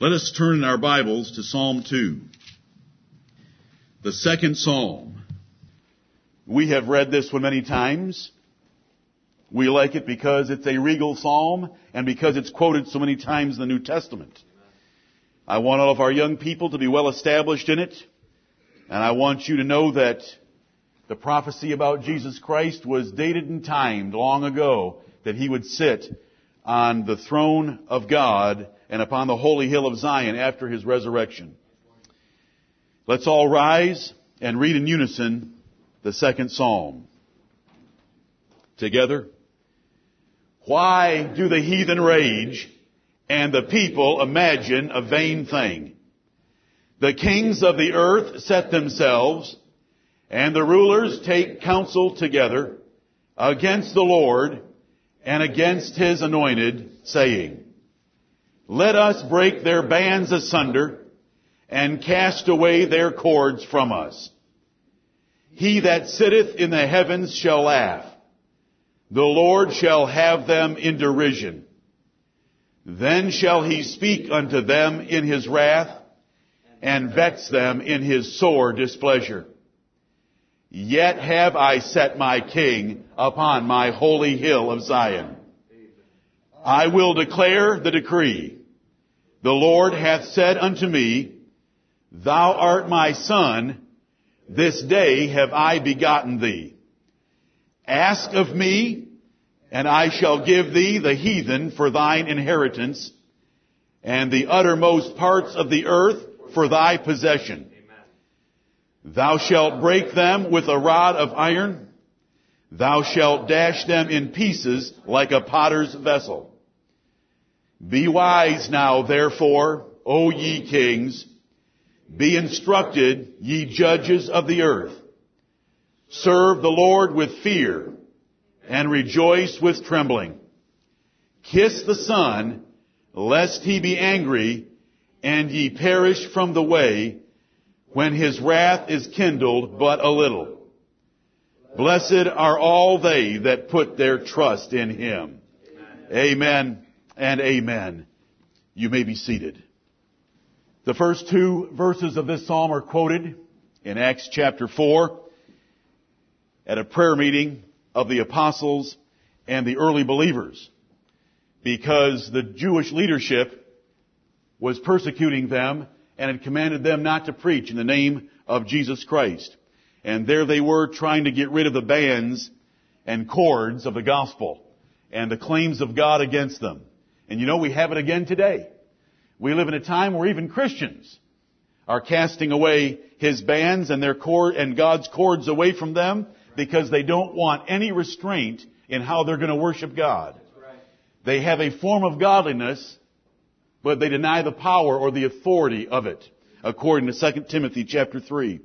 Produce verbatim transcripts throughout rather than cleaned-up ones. Let us turn in our Bibles to Psalm two, the second Psalm. We have read this one many times. We like it because it's a regal psalm and because it's quoted so many times in the New Testament. I want all of our young people to be well established in it, and I want you to know that the prophecy about Jesus Christ was dated and timed long ago, that he would sit on the throne of God and upon the holy hill of Zion after his resurrection. Let's all rise and read in unison the second psalm. Together. Why do the heathen rage and the people imagine a vain thing? The kings of the earth set themselves, and the rulers take counsel together against the Lord and against his anointed, saying, Let us break their bands asunder and cast away their cords from us. He that sitteth in the heavens shall laugh. The Lord shall have them in derision. Then shall he speak unto them in his wrath and vex them in his sore displeasure. Yet have I set my king upon my holy hill of Zion. I will declare the decree. The Lord hath said unto me, Thou art my son, this day have I begotten thee. Ask of me, and I shall give thee the heathen for thine inheritance, and the uttermost parts of the earth for thy possession. Thou shalt break them with a rod of iron. Thou shalt dash them in pieces like a potter's vessel. Be wise now, therefore, O ye kings. Be instructed, ye judges of the earth. Serve the Lord with fear, and rejoice with trembling. Kiss the Son, lest he be angry, and ye perish from the way, when his wrath is kindled but a little. Blessed are all they that put their trust in him. Amen and amen. You may be seated. The first two verses of this psalm are quoted in Acts chapter four at a prayer meeting of the apostles and the early believers, because the Jewish leadership was persecuting them and had commanded them not to preach in the name of Jesus Christ. And there they were trying to get rid of the bands and cords of the gospel and the claims of God against them. And you know, we have it again today. We live in a time where even Christians are casting away his bands and their cord and God's cords away from them, because they don't want any restraint in how they're going to worship God. Right. They have a form of godliness, but they deny the power or the authority of it, according to Second Timothy chapter three.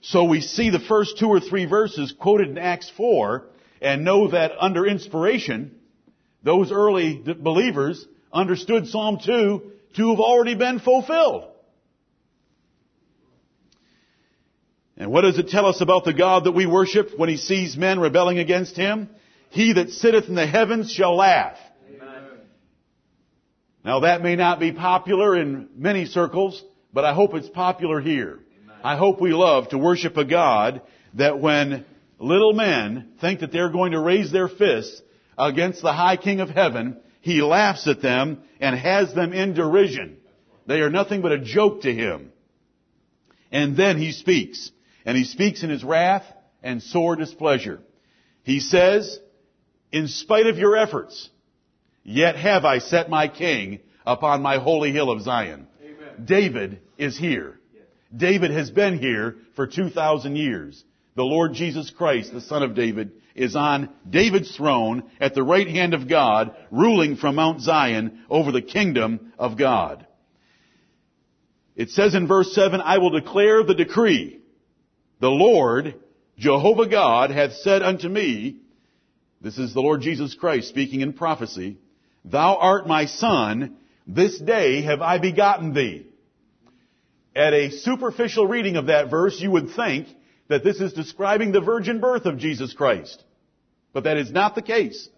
So we see the first two or three verses quoted in Acts four, and know that under inspiration, those early believers understood Psalm two to have already been fulfilled. And what does it tell us about the God that we worship when he sees men rebelling against him? He that sitteth in the heavens shall laugh. Now, that may not be popular in many circles, but I hope it's popular here. Amen. I hope we love to worship a God that when little men think that they're going to raise their fists against the high King of heaven, he laughs at them and has them in derision. They are nothing but a joke to him. And then he speaks. And he speaks in his wrath and sore displeasure. He says, In spite of your efforts, yet have I set my king upon my holy hill of Zion. Amen. David is here. Yes. David has been here for two thousand years. The Lord Jesus Christ, the Son of David, is on David's throne at the right hand of God, ruling from Mount Zion over the kingdom of God. It says in verse seven, I will declare the decree. The Lord, Jehovah God, hath said unto me, this is the Lord Jesus Christ speaking in prophecy, Thou art my son, this day have I begotten thee. At a superficial reading of that verse, you would think that this is describing the virgin birth of Jesus Christ. But that is not the case.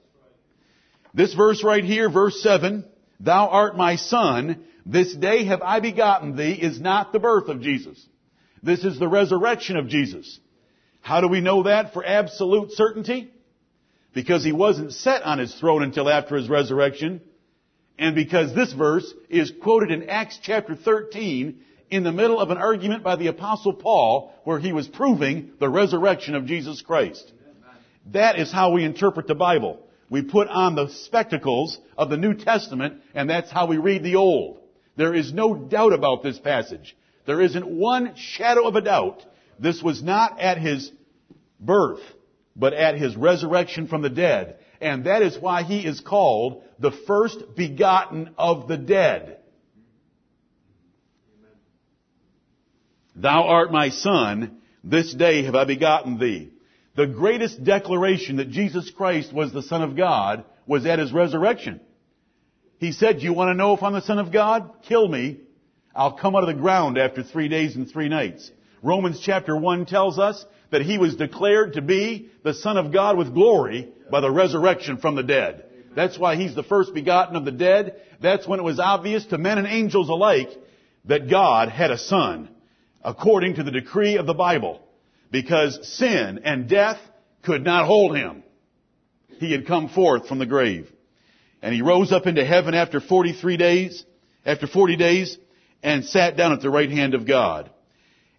This verse right here, verse seven, Thou art my son. This day have I begotten thee is not the birth of Jesus. This is the resurrection of Jesus. How do we know that for absolute certainty? Because he wasn't set on his throne until after his resurrection. And because this verse is quoted in Acts chapter thirteen in the middle of an argument by the Apostle Paul where he was proving the resurrection of Jesus Christ. That is how we interpret the Bible. We put on the spectacles of the New Testament, and that's how we read the Old. There is no doubt about this passage. There isn't one shadow of a doubt. This was not at his birth, but at his resurrection from the dead. And that is why he is called the first begotten of the dead. Amen. Thou art my son, this day have I begotten thee. The greatest declaration that Jesus Christ was the Son of God was at his resurrection. He said, you want to know if I'm the Son of God? Kill me. I'll come out of the ground after three days and three nights. Romans chapter one tells us that he was declared to be the Son of God with glory by the resurrection from the dead. That's why he's the first begotten of the dead. That's when it was obvious to men and angels alike that God had a son, according to the decree of the Bible. Because sin and death could not hold him. He had come forth from the grave. And he rose up into heaven after forty-three days, after forty days, and sat down at the right hand of God.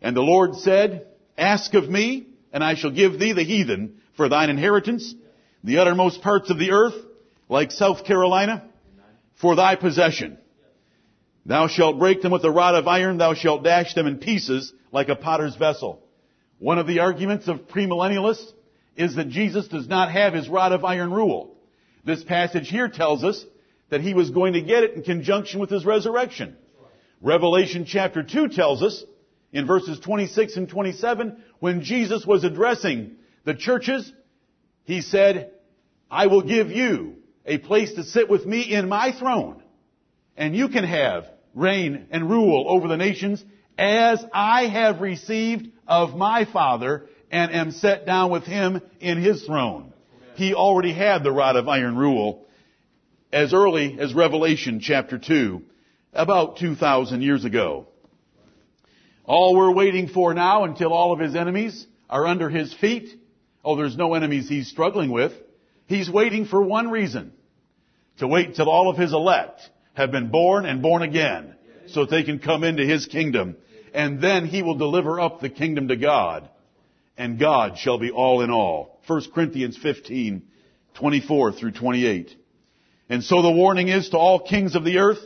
And the Lord said, ask of me, and I shall give thee the heathen for thine inheritance, the uttermost parts of the earth, like South Carolina, for thy possession. Thou shalt break them with a rod of iron, thou shalt dash them in pieces like a potter's vessel. One of the arguments of premillennialists is that Jesus does not have his rod of iron rule. This passage here tells us that he was going to get it in conjunction with his resurrection. Revelation chapter two tells us, in verses twenty-six and twenty-seven, when Jesus was addressing the churches, he said, I will give you a place to sit with me in my throne, and you can have reign and rule over the nations as I have received of my Father and am set down with him in his throne. He already had the rod of iron rule as early as Revelation chapter two, about two thousand years ago. All we're waiting for now until all of his enemies are under his feet. Oh, there's no enemies he's struggling with. He's waiting for one reason, to wait until all of his elect have been born and born again so that they can come into his kingdom. And then he will deliver up the kingdom to God, and God shall be all in all. First Corinthians fifteen, twenty-four through twenty-eight. And so the warning is to all kings of the earth.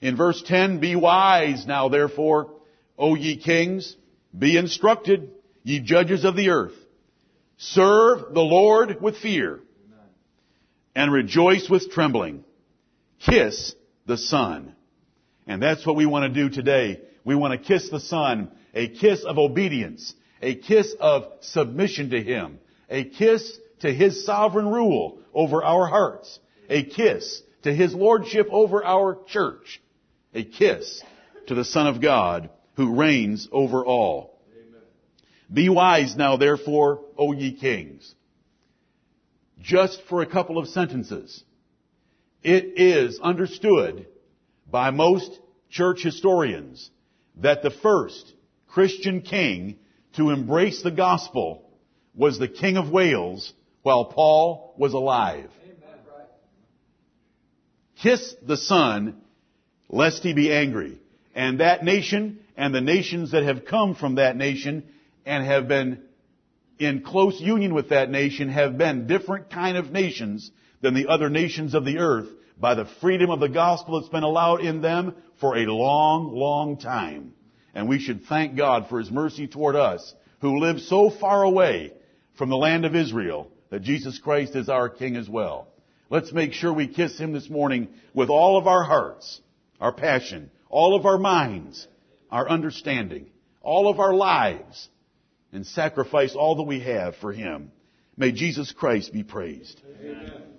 In verse ten, be wise now therefore, O ye kings, be instructed, ye judges of the earth. Serve the Lord with fear, and rejoice with trembling. Kiss the Son. And that's what we want to do today. We want to kiss the Son, a kiss of obedience, a kiss of submission to him, a kiss to his sovereign rule over our hearts, a kiss to his lordship over our church, a kiss to the Son of God who reigns over all. Amen. Be wise now, therefore, O ye kings. Just for a couple of sentences, it is understood by most church historians that the first Christian king to embrace the gospel was the King of Wales while Paul was alive. Amen. Kiss the Son, lest he be angry. And that nation and the nations that have come from that nation and have been in close union with that nation have been different kind of nations than the other nations of the earth by the freedom of the gospel that's been allowed in them for a long, long time. And we should thank God for his mercy toward us who live so far away from the land of Israel that Jesus Christ is our King as well. Let's make sure we kiss him this morning with all of our hearts, our passion, all of our minds, our understanding, all of our lives, and sacrifice all that we have for him. May Jesus Christ be praised. Amen.